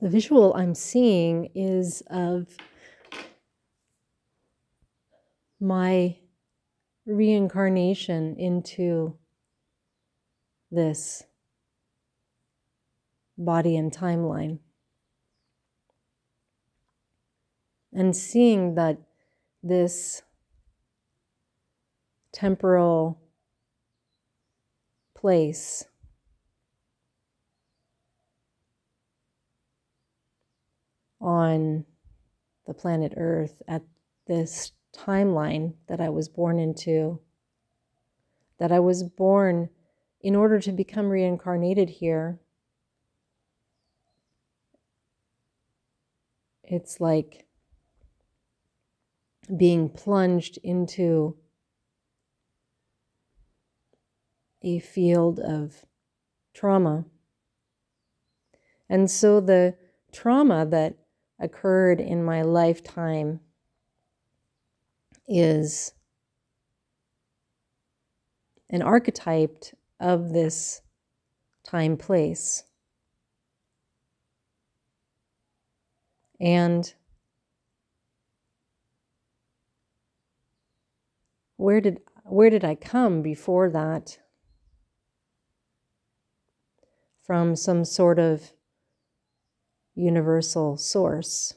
The visual I'm seeing is of my reincarnation into this body and timeline, and seeing that this temporal place on the planet Earth at this timeline that I was born into, that I was born in order to become reincarnated here. It's like being plunged into a field of trauma. And so the trauma that occurred in my lifetime is an archetype of this time place. And where did I come before that? From some sort of universal source.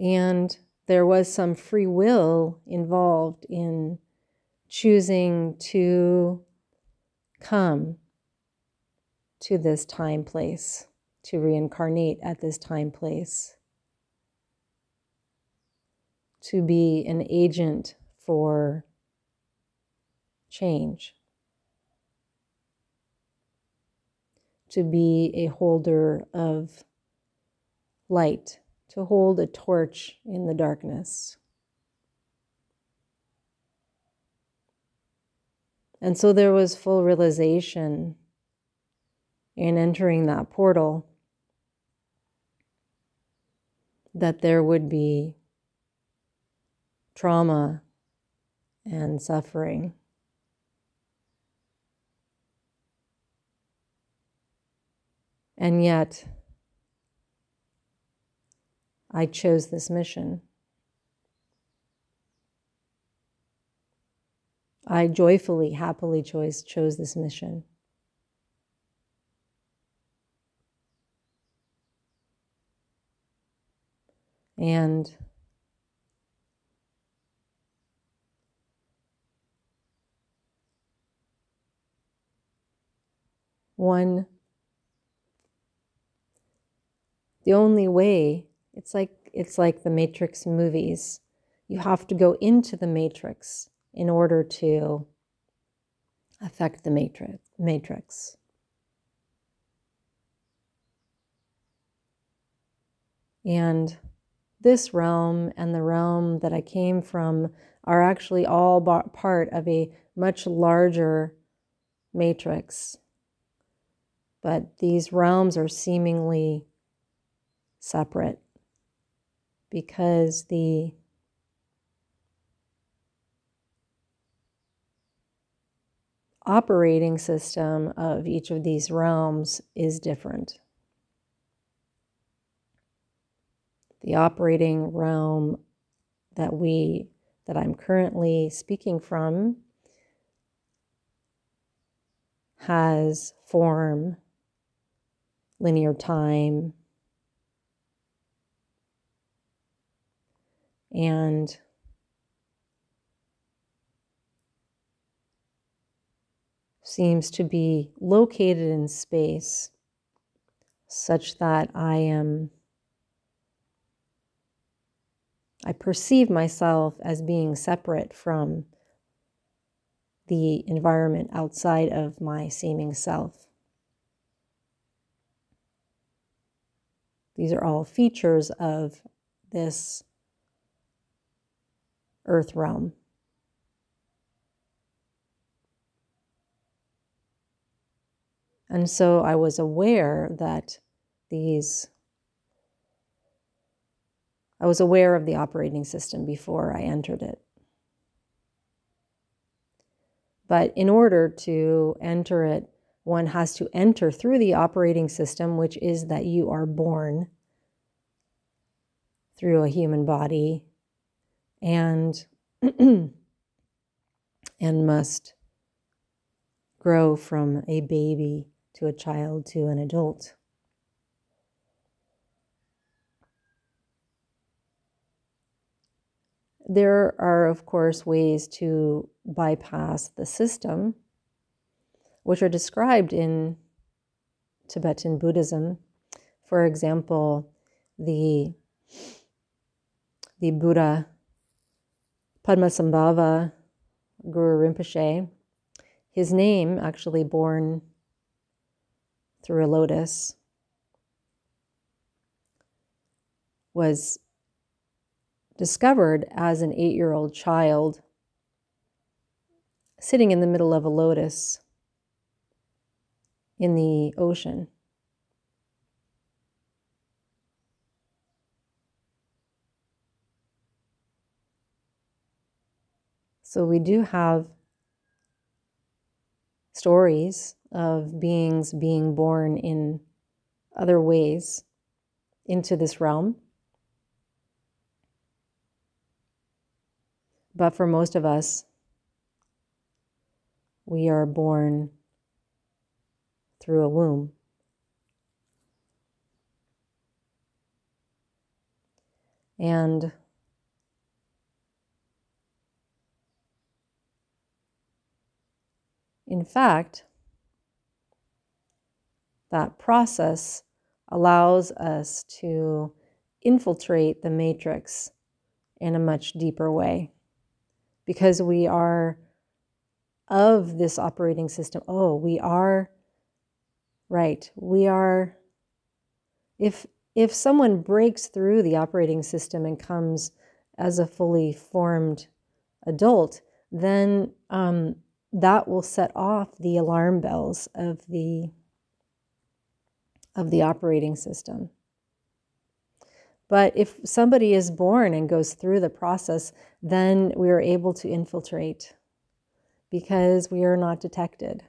And there was some free will involved in choosing to come to this time place, to reincarnate at this time place, to be an agent for change, to be a holder of light, to hold a torch in the darkness. And so there was full realization in entering that portal that there would be trauma and suffering. And yet, I chose this mission. I joyfully, happily chose this mission. And the only way, it's like the Matrix movies. You have to go into the Matrix in order to affect the Matrix. And this realm and the realm that I came from are actually all part of a much larger Matrix. But these realms are seemingly separate, because the operating system of each of these realms is different. The operating realm that I'm currently speaking from has form, linear time, and seems to be located in space, such that I perceive myself as being separate from the environment outside of my seeming self. These are all features of this Earth realm. And so I was aware that I was aware of the operating system before I entered it. But in order to enter it, one has to enter through the operating system, which is that you are born through a human body and and must grow from a baby to a child to an adult. There are, of course, ways to bypass the system, which are described in Tibetan Buddhism. For example, the Buddha Padmasambhava, Guru Rinpoche, his name actually born through a lotus, was discovered as an 8-year-old child sitting in the middle of a lotus in the ocean. So we do have stories of beings being born in other ways into this realm. But for most of us, we are born through a womb. And in fact, that process allows us to infiltrate the matrix in a much deeper way, because we are of this operating system. Oh, we are, right, we are, if someone breaks through the operating system and comes as a fully formed adult, then that will set off the alarm bells of the operating system. But if somebody is born and goes through the process, then we are able to infiltrate because we are not detected.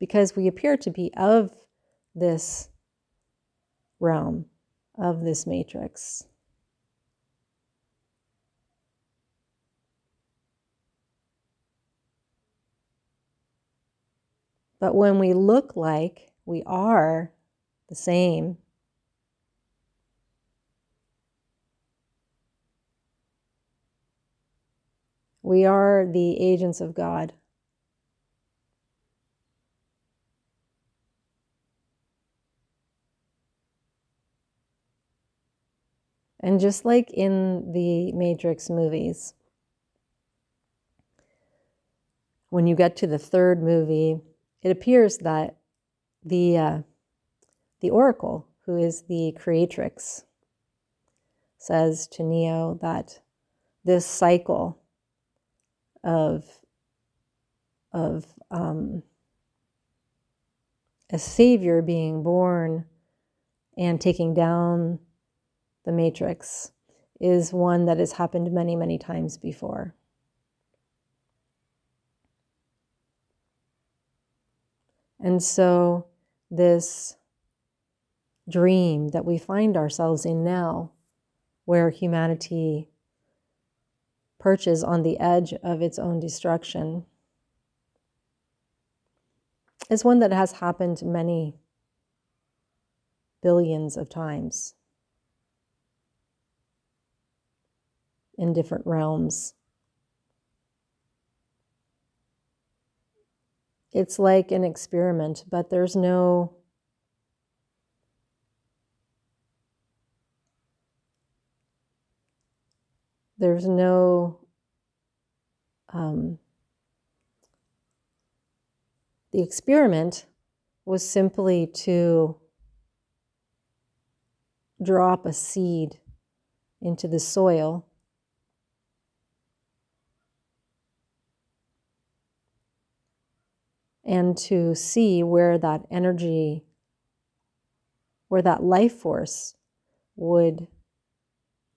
Because we appear to be of this realm, of this matrix. But when we look like we are the same, we are the agents of God. And just like in the Matrix movies, when you get to the third movie, it appears that the Oracle, who is the creatrix, says to Neo that this cycle of a savior being born and taking down the matrix is one that has happened many, many times before. And so this dream that we find ourselves in now, where humanity perches on the edge of its own destruction, is one that has happened many billions of times in different realms. It's like an experiment, but there's no the experiment was simply to drop a seed into the soil and to see where that energy, where that life force would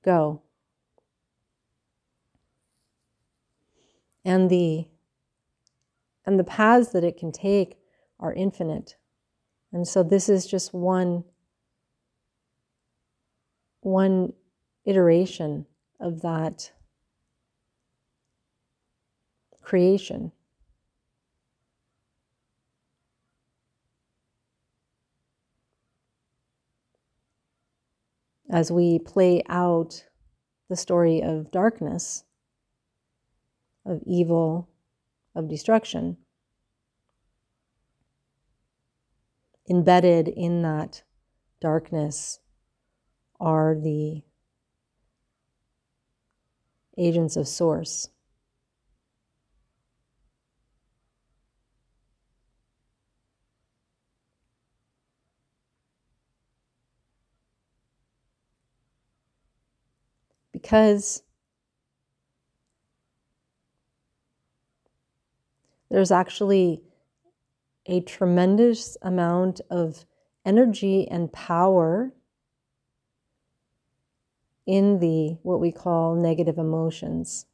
go. and the paths that it can take are infinite. And so this is just one iteration of that creation. As we play out the story of darkness, of evil, of destruction, embedded in that darkness are the agents of Source. Because there's actually a tremendous amount of energy and power in the, what we call, negative emotions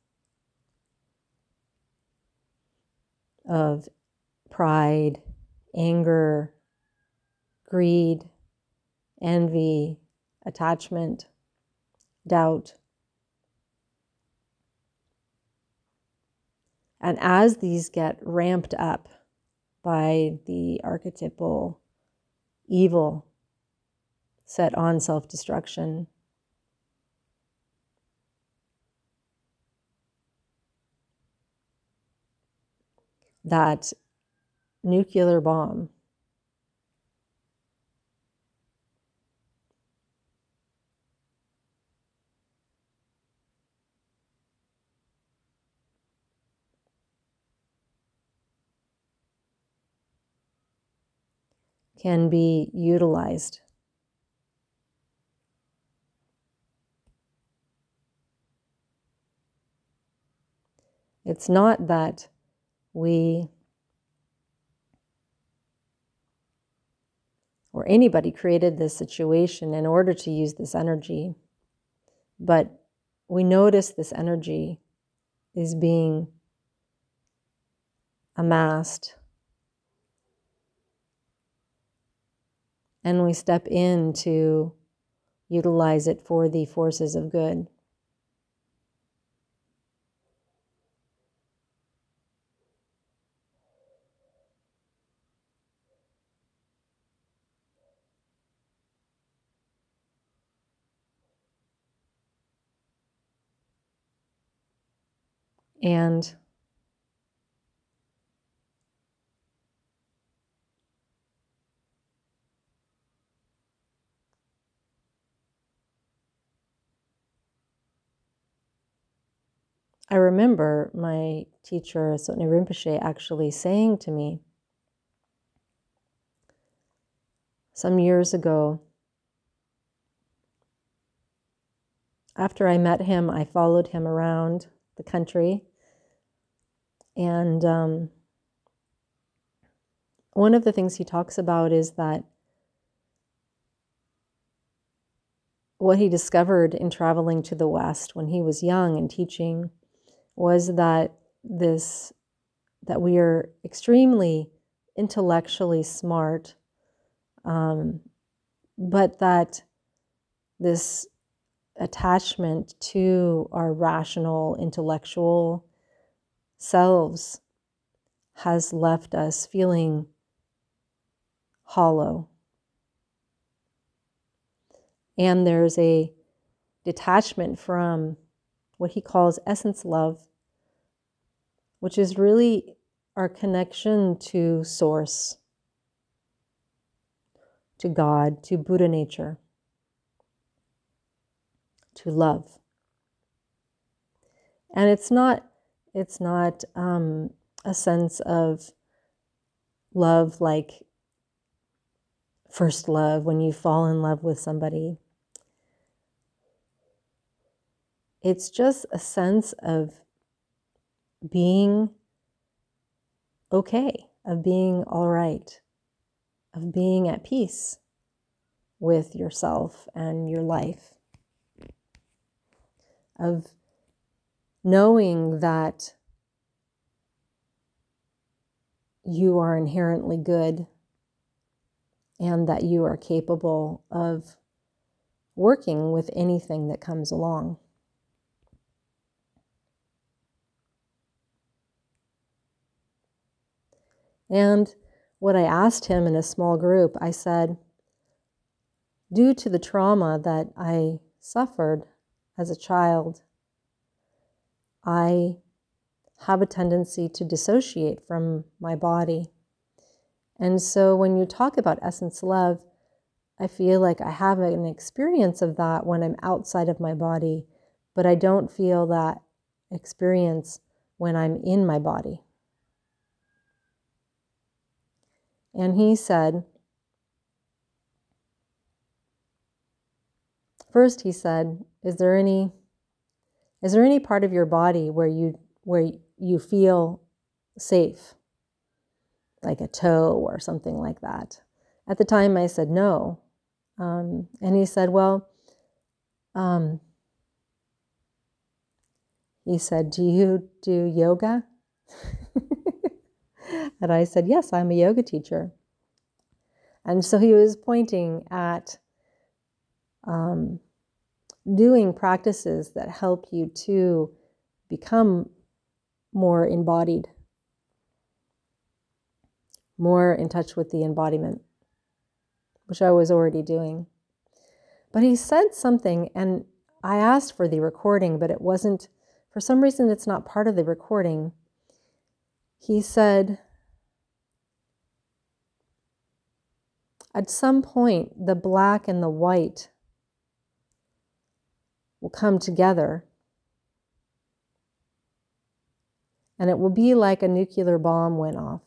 of pride, anger, greed, envy, attachment, doubt. And as these get ramped up by the archetypal evil set on self-destruction, that nuclear bomb can be utilized . It's not that we or anybody created this situation in order to use this energy, but we notice this energy is being amassed, and we step in to utilize it for the forces of good. And I remember my teacher, Sotnyi Rinpoche, actually saying to me some years ago, after I met him, I followed him around the country. And one of the things he talks about is that what he discovered in traveling to the West when he was young and teaching was that we are extremely intellectually smart, but that this attachment to our rational, intellectual selves has left us feeling hollow. And there's a detachment from what he calls essence love, which is really our connection to Source, to God, to Buddha nature, to love. And it's not a sense of love like first love, when you fall in love with somebody. It's just a sense of being okay, of being all right, of being at peace with yourself and your life, of knowing that you are inherently good and that you are capable of working with anything that comes along. And what I asked him in a small group, I said, due to the trauma that I suffered as a child, I have a tendency to dissociate from my body. And so when you talk about essence love, I feel like I have an experience of that when I'm outside of my body, but I don't feel that experience when I'm in my body. And he said, first he said, is there any part of your body where you feel safe? Like a toe or something like that. At the time I said no. And he said, do you do yoga? And I said, yes, I'm a yoga teacher. And so he was pointing at doing practices that help you to become more embodied, more in touch with the embodiment, which I was already doing. But he said something, and I asked for the recording, but it wasn't, for some reason it's not part of the recording. He said, at some point, the black and the white will come together, and it will be like a nuclear bomb went off.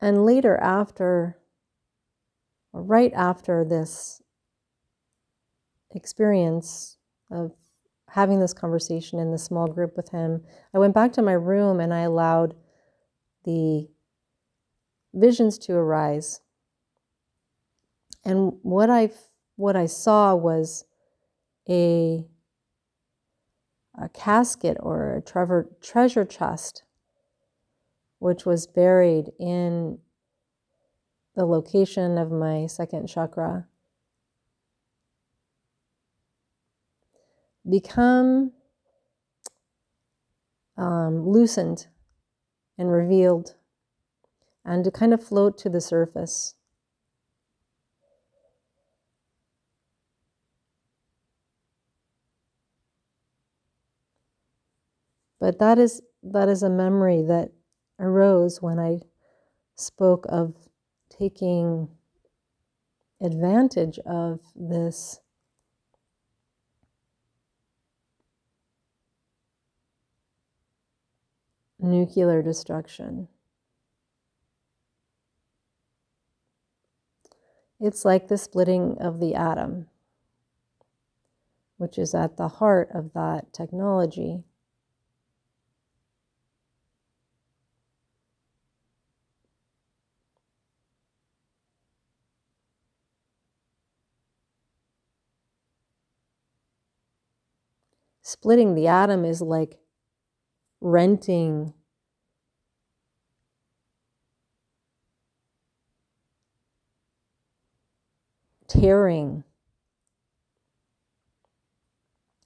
And later after, or right after this experience of having this conversation in the small group with him, I went back to my room and I allowed the visions to arise. And what I saw was a casket or a treasure chest, which was buried in the location of my second chakra, become loosened and revealed, and to kind of float to the surface. But that is a memory that arose when I spoke of taking advantage of this nuclear destruction. It's like the splitting of the atom, which is at the heart of that technology. Splitting the atom is like renting tearing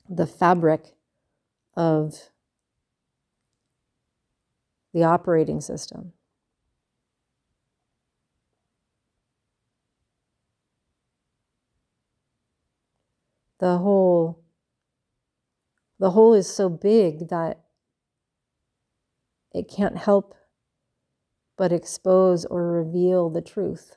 the fabric of the operating system. The whole is so big that it can't help but expose or reveal the truth.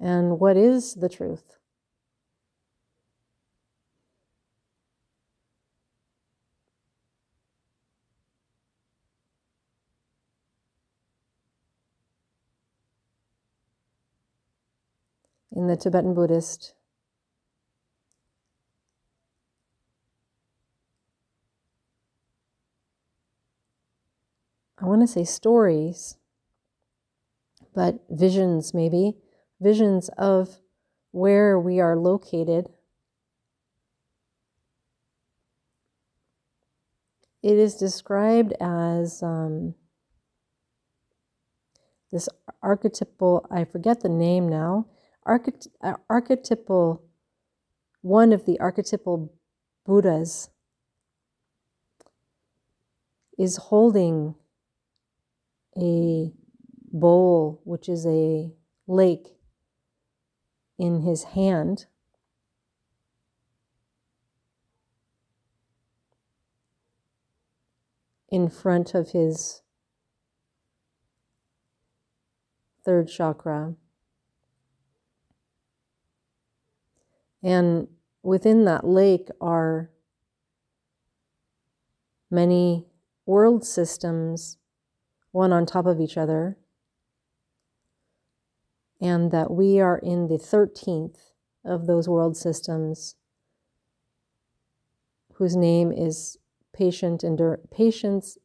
And what is the truth? In the Tibetan Buddhist I want to say stories, but visions maybe, visions of where we are located. It is described as this archetypal, I forget the name now, archetypal, one of the archetypal Buddhas is holding a bowl, which is a lake, in his hand. In front of his third chakra. And within that lake are many world systems, one on top of each other, and that we are in the 13th of those world systems, whose name is patient endurance.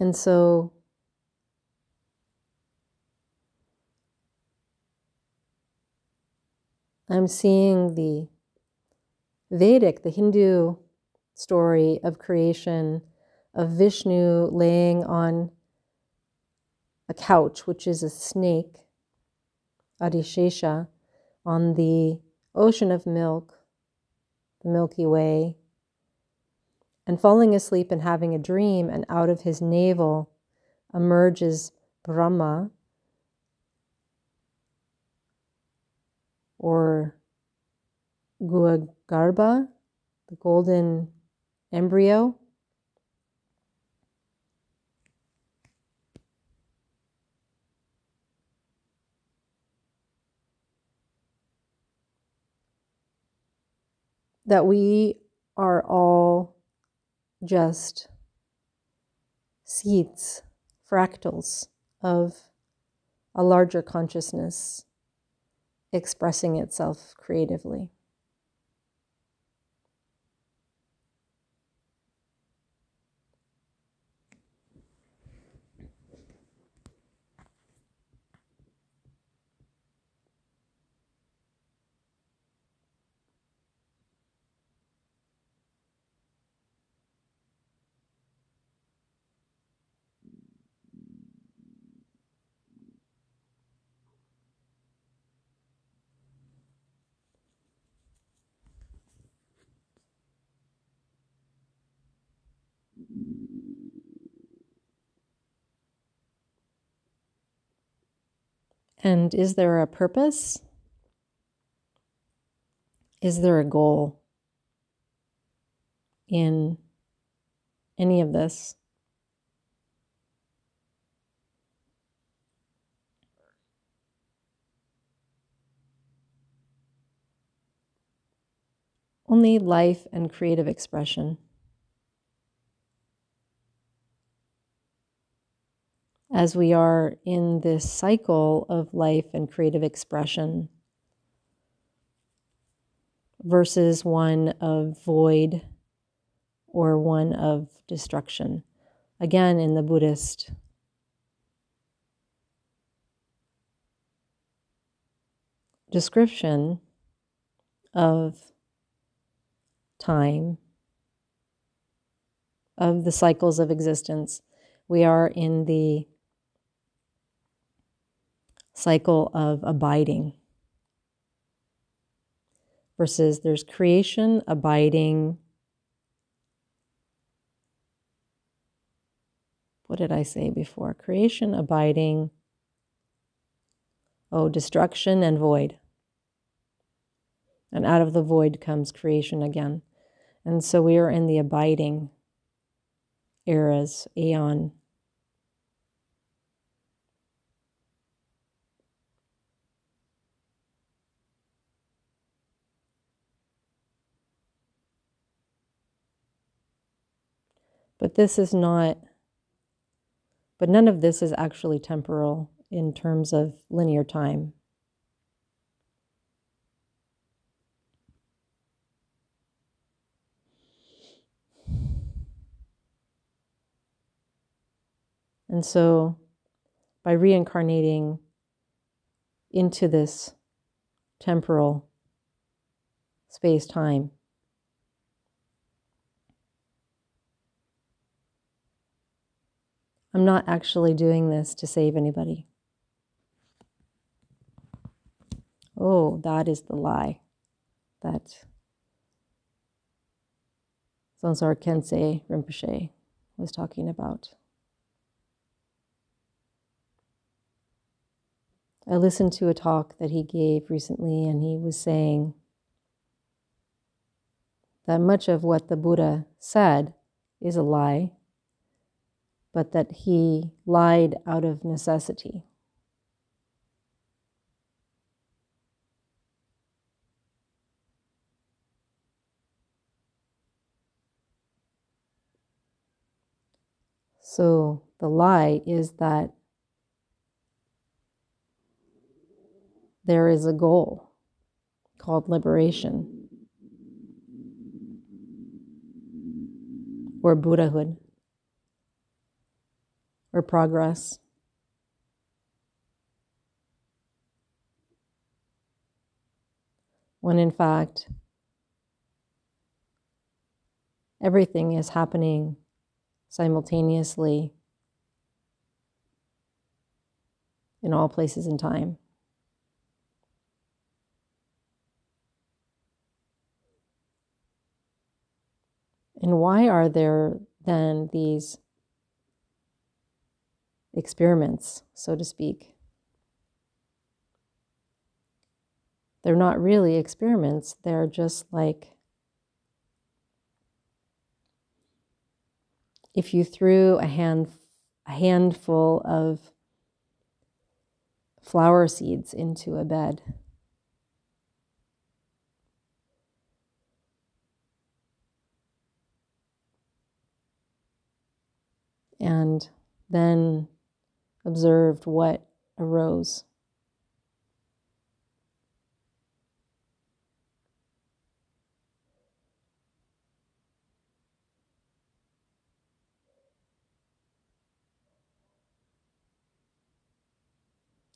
And so I'm seeing the Vedic, the Hindu story of creation, of Vishnu laying on a couch, which is a snake, Adishesha, on the ocean of milk, the Milky Way, and falling asleep and having a dream, and out of his navel emerges Brahma, or Hiranyagarbha, the golden embryo. That we are all just seeds, fractals of a larger consciousness expressing itself creatively. And is there a purpose? Is there a goal in any of this? Only life and creative expression. As we are in this cycle of life and creative expression versus one of void or one of destruction. Again, in the Buddhist description of time, of the cycles of existence, we are in the cycle of abiding versus there's creation, abiding. What did I say before? Creation, abiding. Oh, destruction and void. And out of the void comes creation again. And so we are in the abiding eras, aeon. But this is not, but none of this is actually temporal in terms of linear time. And so by reincarnating into this temporal space-time, I'm not actually doing this to save anybody. Oh, that is the lie that Sansar Kensei Rinpoche was talking about. I listened to a talk that he gave recently, and he was saying that much of what the Buddha said is a lie, but that he lied out of necessity. So the lie is that there is a goal called liberation or Buddhahood or progress. When in fact, everything is happening simultaneously in all places in time. And why are there then these experiments, so to speak? They're not really experiments, they're just like, if you threw a handful of flower seeds into a bed, and then observed what arose.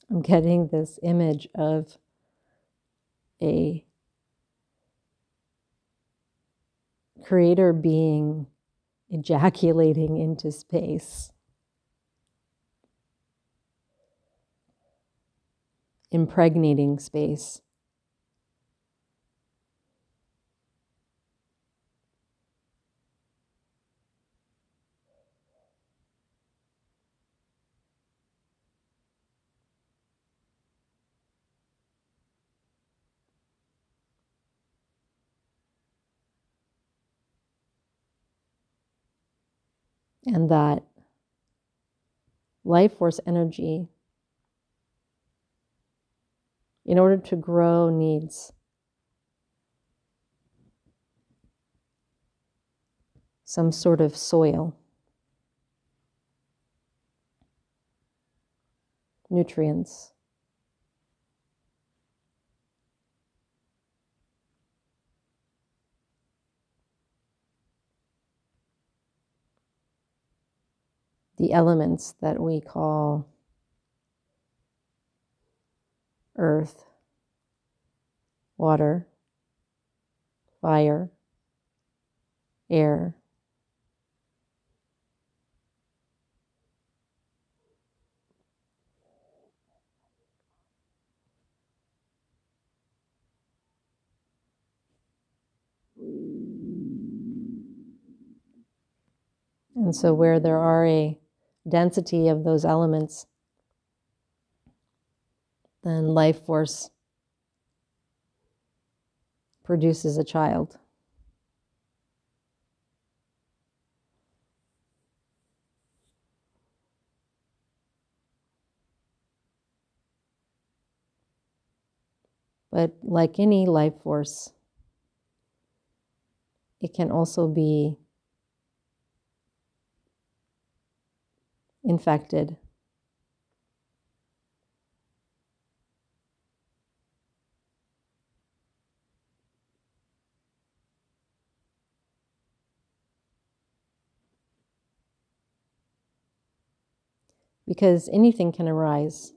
I'm getting this image of a creator being ejaculating into space, impregnating space, and that life force energy, in order to grow, needs some sort of soil, nutrients. The elements that we call earth, water, fire, air, and so where there are a density of those elements, then life force produces a child. But like any life force, it can also be infected. Because anything can arise.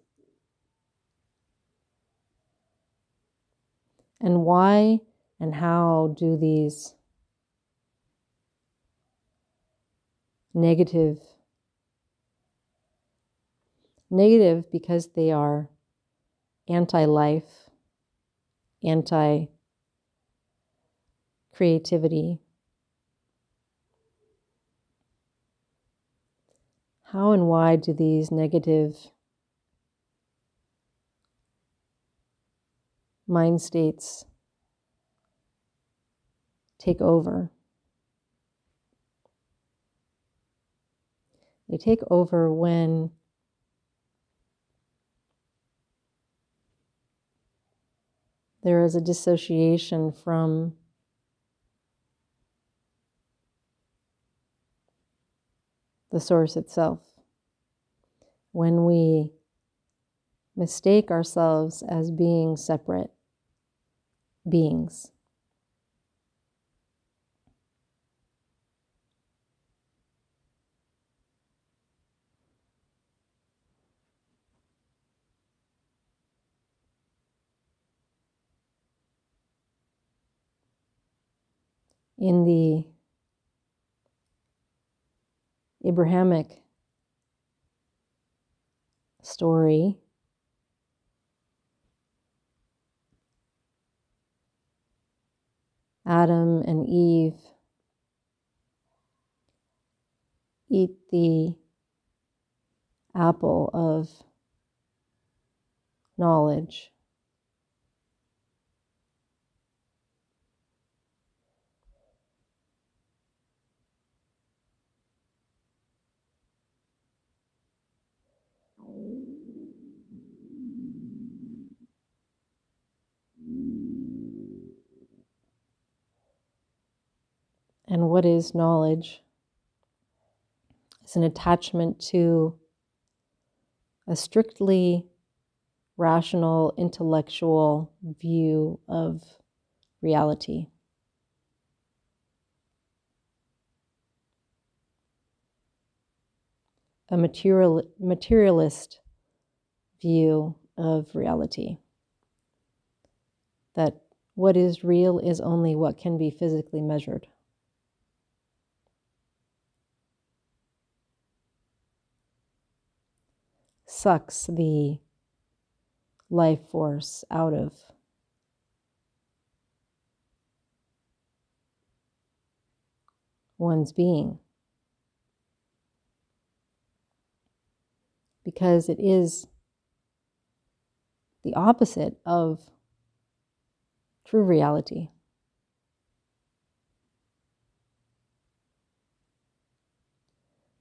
And why and how do these negative because they are anti-life, anti-creativity. How and why do these negative mind states take over? They take over when there is a dissociation from the source itself. When we mistake ourselves as being separate beings. In the Abrahamic story, Adam and Eve eat the apple of knowledge. And what is knowledge? It's an attachment to a strictly rational, intellectual view of reality. A materialist view of reality. That what is real is only what can be physically measured. Sucks the life force out of one's being, because it is the opposite of true reality.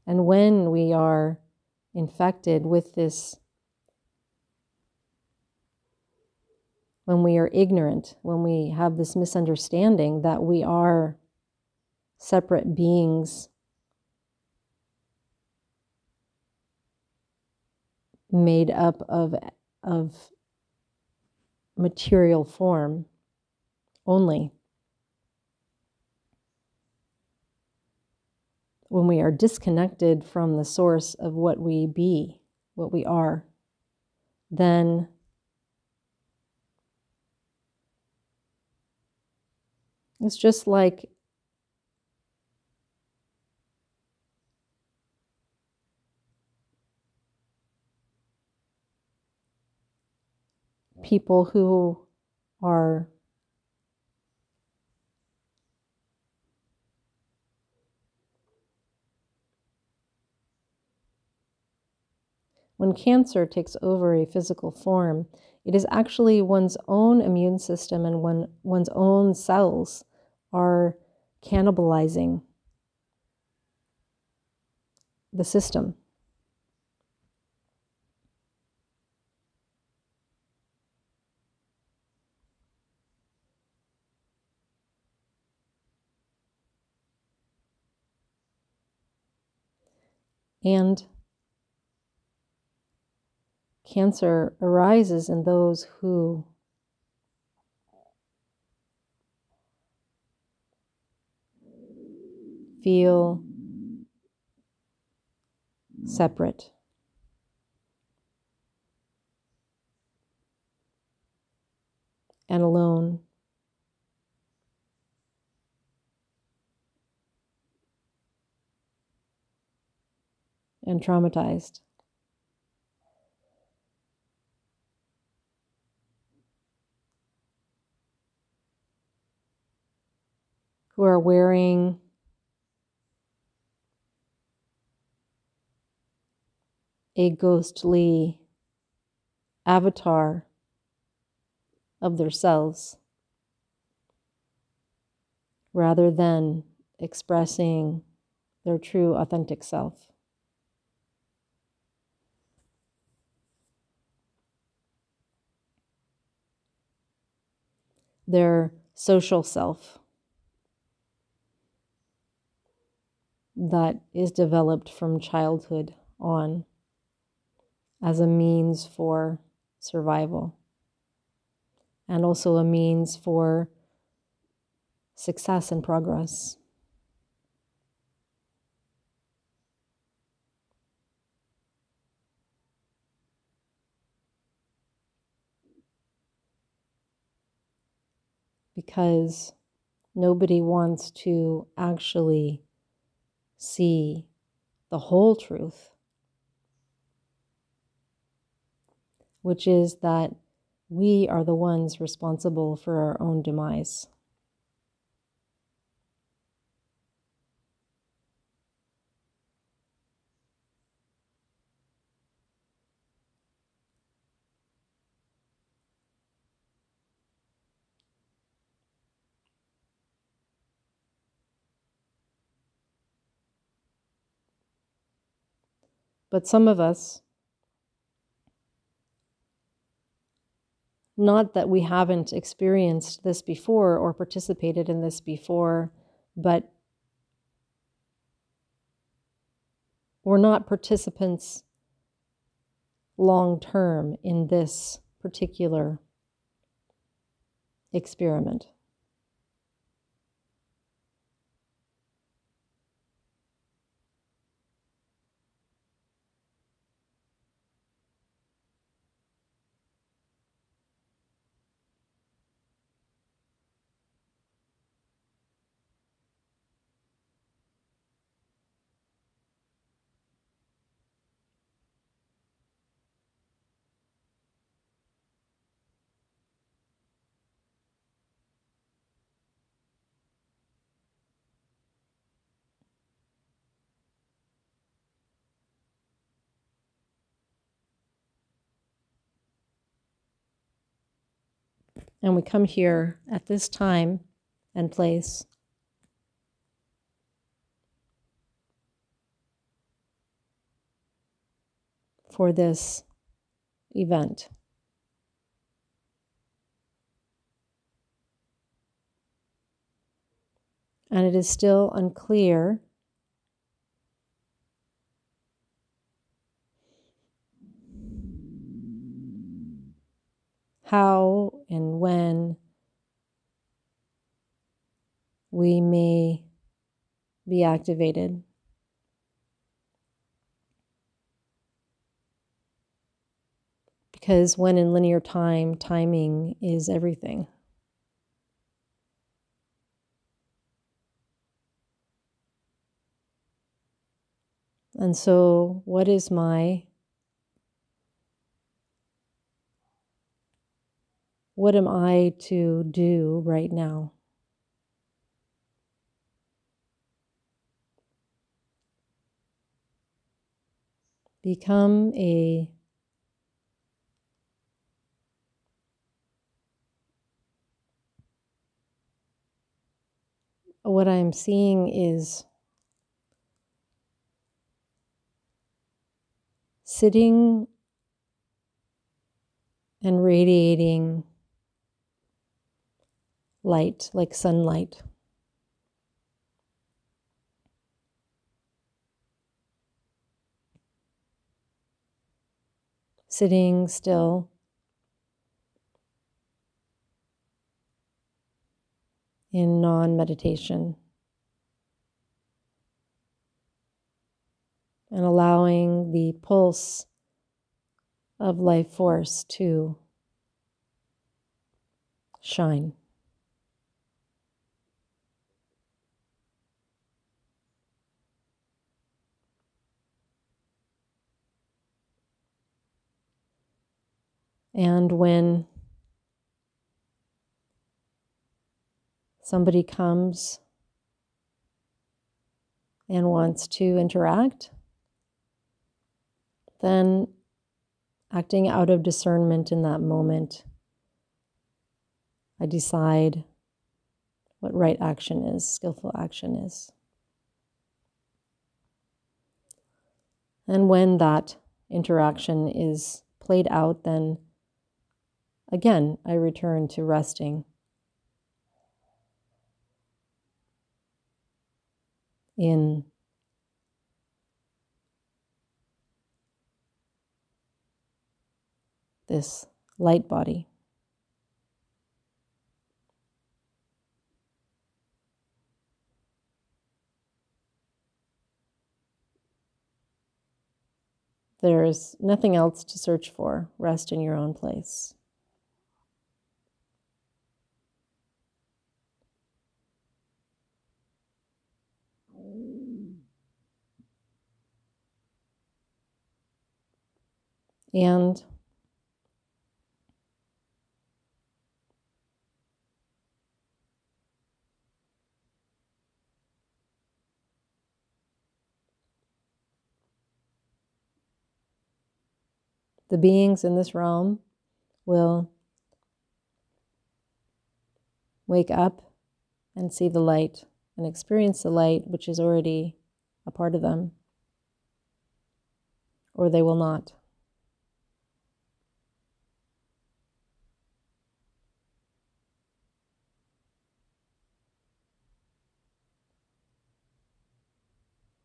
And when we are infected with this, when we are ignorant, when we have this misunderstanding that we are separate beings made up of material form only. When we are disconnected from the source of what we be, what we are, then it's just like people who are when cancer takes over a physical form, it is actually one's own immune system and one's own cells are cannibalizing the system. And cancer arises in those who feel separate. And alone. And traumatized. Who are wearing a ghostly avatar of themselves, rather than expressing their true authentic self. Their social self that is developed from childhood on as a means for survival. And also a means for success and progress. Because nobody wants to actually see the whole truth, which is that we are the ones responsible for our own demise. But some of us, not that we haven't experienced this before or participated in this before, but we're not participants long term in this particular experiment. And we come here at this time and place for this event. And it is still unclear how and when we may be activated. Because when in linear time, timing is everything. And so, what is my what am I to do right now? Become a what I'm seeing is sitting and radiating light, like sunlight. sitting still. In non-meditation, and allowing the pulse of life force to shine. And when somebody comes and wants to interact, then acting out of discernment in that moment, I decide what right action is, skillful action is. And when that interaction is played out, then again, I return to resting in this light body. There's nothing else to search for. Rest in your own place. And the beings in this realm will wake up and see the light and experience the light, which is already a part of them, or they will not.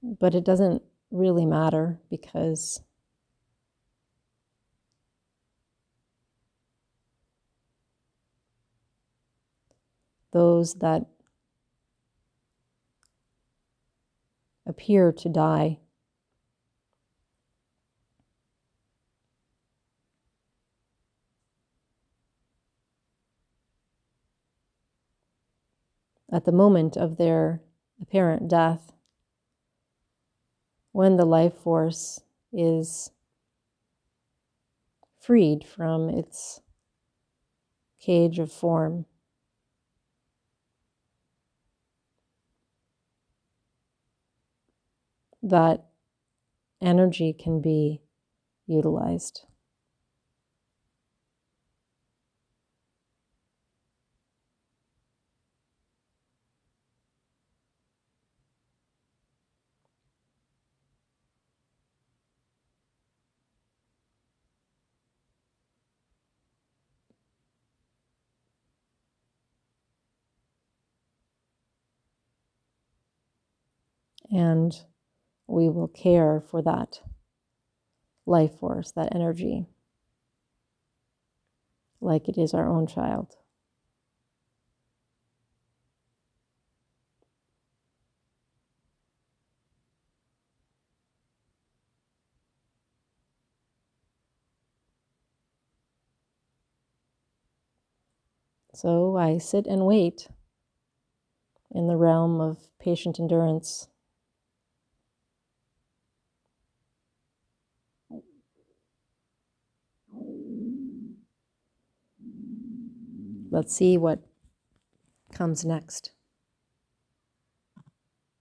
But it doesn't really matter, because those that appear to die at the moment of their apparent death, when the life force is freed from its cage of form, that energy can be utilized. And we will care for that life force, that energy, like it is our own child. So I sit and wait in the realm of patient endurance. Let's see what comes next.